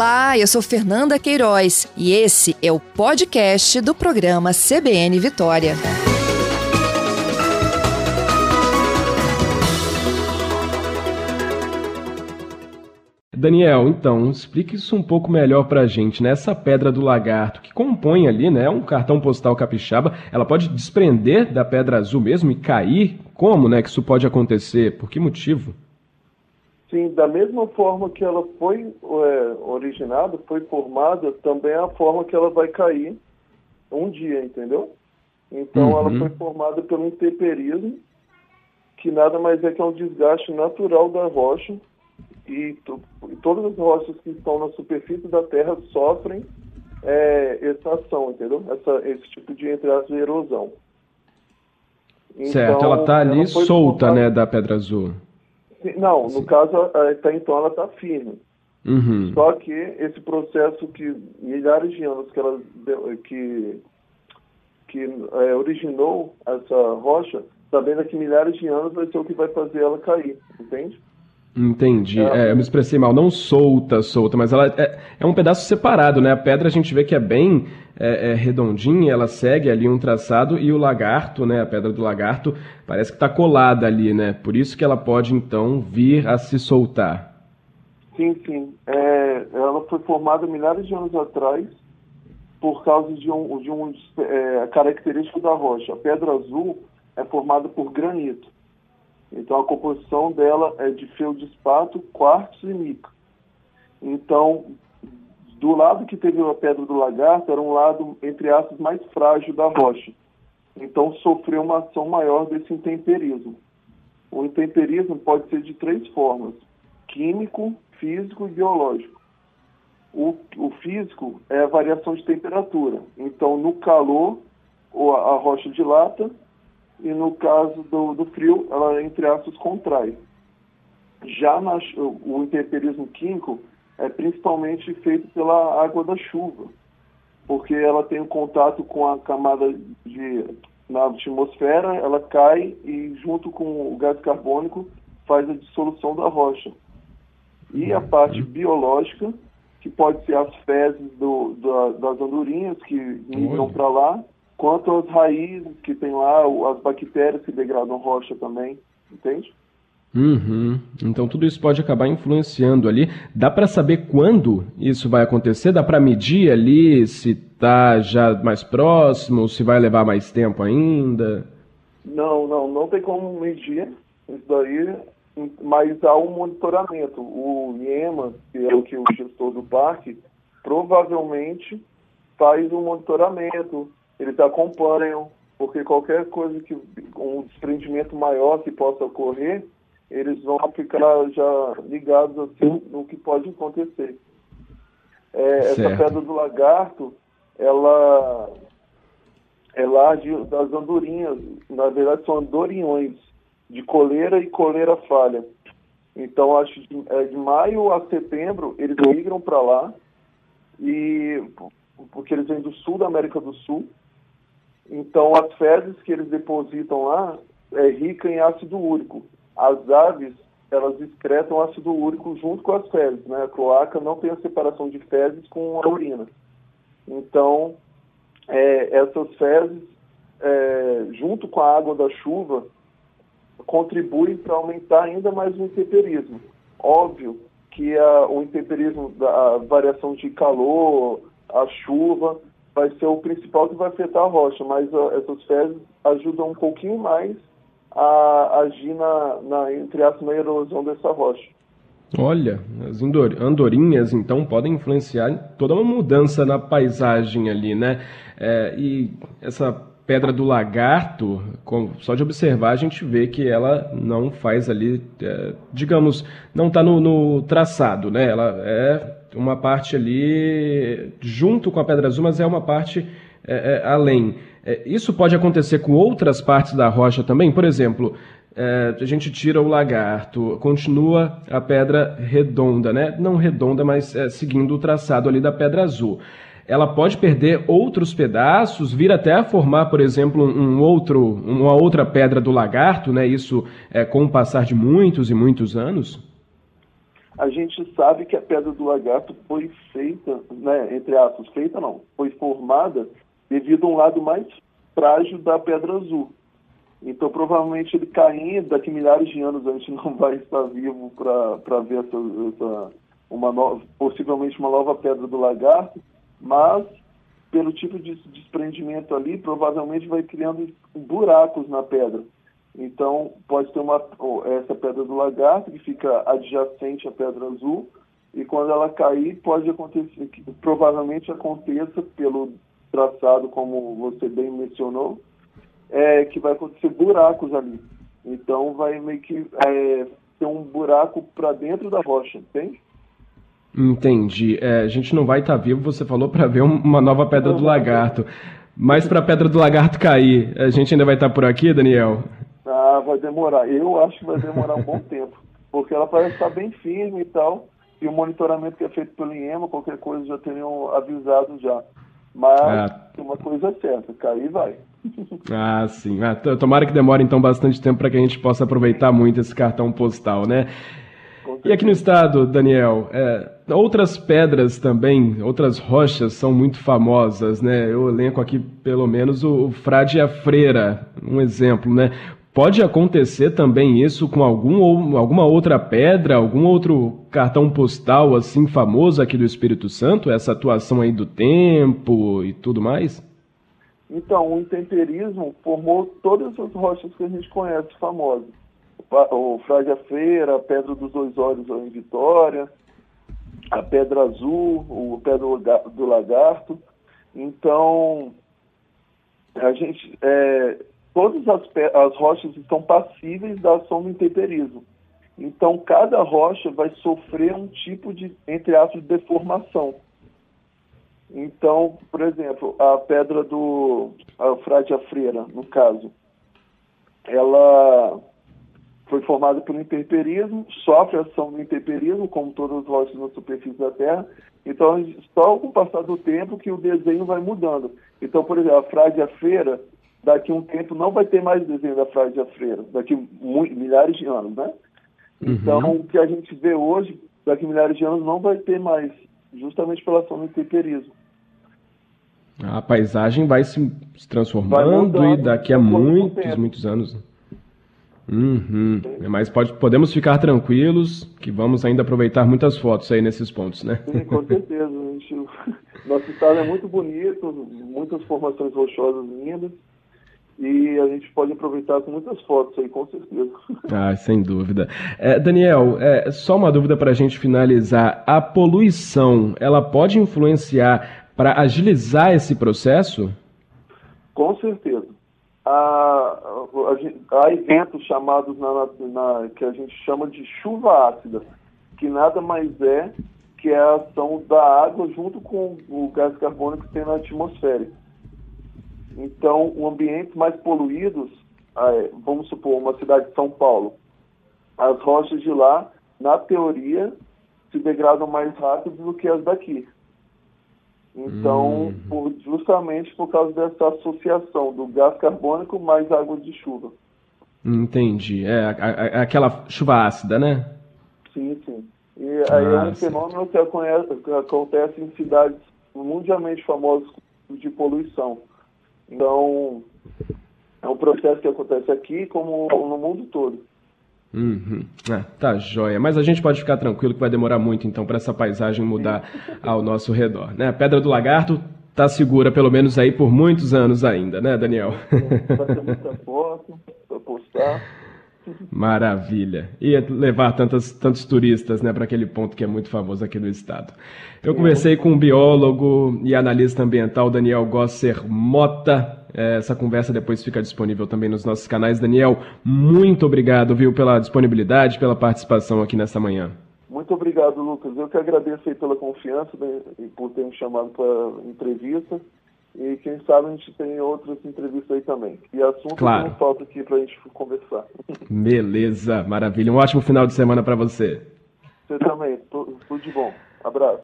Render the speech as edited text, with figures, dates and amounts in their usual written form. Olá, eu sou Fernanda Queiroz e esse é o podcast do programa CBN Vitória. Daniel, então, explique isso um pouco melhor pra gente, né? Essa pedra do lagarto que compõe ali, né, um cartão postal capixaba, ela pode desprender da pedra azul mesmo e cair? Como, né, que isso pode acontecer? Por que motivo? Sim, da mesma forma que ela foi originada, foi formada, também é a forma que ela vai cair um dia, entendeu? Então, ela foi formada pelo intemperismo, que nada mais é que um desgaste natural da rocha, e todas as rochas que estão na superfície da Terra sofrem essa ação, entendeu? Esse tipo de, entre aspas, erosão. Certo, então, ela está ali solta, né, da pedra azul. Não, assim. No caso, então ela está firme. Uhum. Só que esse processo que milhares de anos que ela que originou essa rocha, também daqui milhares de anos vai ser o que vai fazer ela cair, entende? Entendi, eu me expressei mal, não solta, mas ela é um pedaço separado, né? A pedra a gente vê que é bem redondinha, ela segue ali um traçado e o lagarto, né? A pedra do lagarto parece que está colada ali, né? Por isso que ela pode, então, vir a se soltar. Sim. Ela foi formada milhares de anos atrás por causa de uma característica da rocha. A pedra azul é formada por granito. Então, a composição dela é de feldspato, quartzo e mica. Então, do lado que teve a pedra do lagarto, era um lado, entre aspas, mais frágil da rocha. Então, sofreu uma ação maior desse intemperismo. O intemperismo pode ser de três formas: químico, físico e biológico. O físico é a variação de temperatura. Então, no calor, a rocha dilata, e no caso do frio, ela, entre aspas, contrai. Já o intemperismo químico é principalmente feito pela água da chuva, porque ela tem um contato com a camada na atmosfera, ela cai e, junto com o gás carbônico, faz a dissolução da rocha. E a parte biológica, que pode ser as fezes das andorinhas que migram para lá, quanto às raízes que tem lá, as bactérias que degradam rocha também, entende? Uhum. Então tudo isso pode acabar influenciando ali. Dá para saber quando isso vai acontecer? Dá para medir ali se está já mais próximo, se vai levar mais tempo ainda? Não tem como medir isso daí, mas há um monitoramento. O IEMA, que é o gestor do parque, provavelmente faz um monitoramento. Eles acompanham, porque qualquer coisa um desprendimento maior que possa ocorrer, eles vão ficar já ligados assim no que pode acontecer. Essa pedra do lagarto, ela age das andorinhas, na verdade são andorinhões, de coleira e coleira falha. Então, acho que de maio a setembro eles migram para lá, porque eles vêm do sul da América do Sul. Então, as fezes que eles depositam lá é rica em ácido úrico. As aves, elas excretam ácido úrico junto com as fezes, né? A cloaca não tem a separação de fezes com a urina. Então, essas fezes, junto com a água da chuva, contribuem para aumentar ainda mais o intemperismo. Óbvio que o intemperismo, a variação de calor, a chuva, vai ser o principal que vai afetar a rocha, mas essas fezes ajudam um pouquinho mais a agir na erosão dessa rocha. Olha, as andorinhas, então, podem influenciar toda uma mudança na paisagem ali, né? E essa pedra do lagarto, só de observar a gente vê que ela não faz ali, digamos, não está no traçado, né? Ela é uma parte ali junto com a pedra azul, mas é uma parte além. Isso pode acontecer com outras partes da rocha também? Por exemplo, a gente tira o lagarto, continua a pedra redonda, né? Não redonda, mas seguindo o traçado ali da pedra azul. Ela pode perder outros pedaços, vir até a formar, por exemplo, uma outra pedra do lagarto, né? Isso com o passar de muitos e muitos anos? a gente sabe que a Pedra do Lagarto foi feita, né, entre aspas, feita não, foi formada devido a um lado mais frágil da Pedra Azul. Então, provavelmente, ele caindo, daqui milhares de anos, a gente não vai estar vivo para ver possivelmente uma nova Pedra do Lagarto, mas, pelo tipo de desprendimento ali, provavelmente vai criando buracos na pedra. Então, pode ter essa Pedra do Lagarto, que fica adjacente à Pedra Azul, e quando ela cair, provavelmente aconteça, pelo traçado, como você bem mencionou, que vai acontecer buracos ali. Então vai meio que ter um buraco para dentro da rocha, entende? Entendi. A gente não vai estar vivo, você falou, para ver uma nova Pedra do Lagarto. Mas para a Pedra do Lagarto cair, a gente ainda vai estar por aqui, Daniel? Ah, vai demorar. Eu acho que vai demorar um bom tempo, porque ela parece estar bem firme e tal, e o monitoramento que é feito pelo IEMA, qualquer coisa já teriam avisado já. Mas uma coisa é certa, cair vai. Ah, sim. Tomara que demore, então, bastante tempo para que a gente possa aproveitar muito esse cartão postal, né? E aqui no estado, Daniel, outras pedras também, outras rochas são muito famosas, né? Eu elenco aqui, pelo menos, o Frade e a Freira, um exemplo, né? Pode acontecer também isso com alguma outra pedra, algum outro cartão postal, assim, famoso aqui do Espírito Santo? Essa atuação aí do tempo e tudo mais? Então, o intemperismo formou todas as rochas que a gente conhece, famosas. O Frade a Freira, a Pedra dos Dois Olhos em Vitória, a Pedra Azul, o Pedra do Lagarto. Então, a gente, todas as rochas estão passíveis da ação do intemperismo. Então, cada rocha vai sofrer um tipo de, entre aspas, deformação. Então, por exemplo, a pedra do Frade a Freira, no caso, ela foi formada pelo intemperismo, sofre a ação do intemperismo, como todas as rochas na superfície da Terra. Então, só com o passar do tempo que o desenho vai mudando. Então, por exemplo, a Frade a Freira, daqui a um tempo não vai ter mais desenho da Frade a Freira, daqui milhares de anos, né? Uhum. Então, o que a gente vê hoje, daqui milhares de anos não vai ter mais, justamente pela ação do intemperismo. A paisagem vai se transformando, e daqui a muitos anos. Uhum. Mas podemos ficar tranquilos que vamos ainda aproveitar muitas fotos aí nesses pontos, né? Sim, com certeza. Nosso estado é muito bonito, muitas formações rochosas lindas. E a gente pode aproveitar com muitas fotos aí, com certeza. Ah, sem dúvida. Daniel, só uma dúvida para a gente finalizar. A poluição, ela pode influenciar para agilizar esse processo? Com certeza. Há eventos chamados que a gente chama de chuva ácida, que nada mais é que a ação da água junto com o gás carbônico que tem na atmosfera. Então, ambientes mais poluídos, vamos supor, uma cidade de São Paulo, as rochas de lá, na teoria, se degradam mais rápido do que as daqui. Então, justamente por causa dessa associação do gás carbônico mais água de chuva. Entendi. Aquela chuva ácida, né? Sim, sim. E aí é um fenômeno que acontece em cidades mundialmente famosas de poluição. Então, é um processo que acontece aqui como no mundo todo. Uhum. Tá joia. Mas a gente pode ficar tranquilo que vai demorar muito, então, para essa paisagem mudar ao nosso redor, né? A Pedra do Lagarto tá segura, pelo menos, aí por muitos anos ainda, né, Daniel? Vai ter muita foto para postar. Maravilha. E levar tantos turistas, né, para aquele ponto que é muito famoso aqui no estado. Eu conversei com o biólogo e analista ambiental Daniel Gosser Mota. Essa conversa depois fica disponível também nos nossos canais. Daniel, muito obrigado, viu, pela disponibilidade, pela participação aqui nessa manhã. Muito obrigado, Lucas. Eu que agradeço aí pela confiança, né, e por ter me chamado para entrevista. E quem sabe a gente tem outras entrevistas aí também. E assunto claro. Que não falta aqui pra gente conversar. Beleza, maravilha. Um ótimo final de semana para você. Você também. Tudo de bom. Abraço.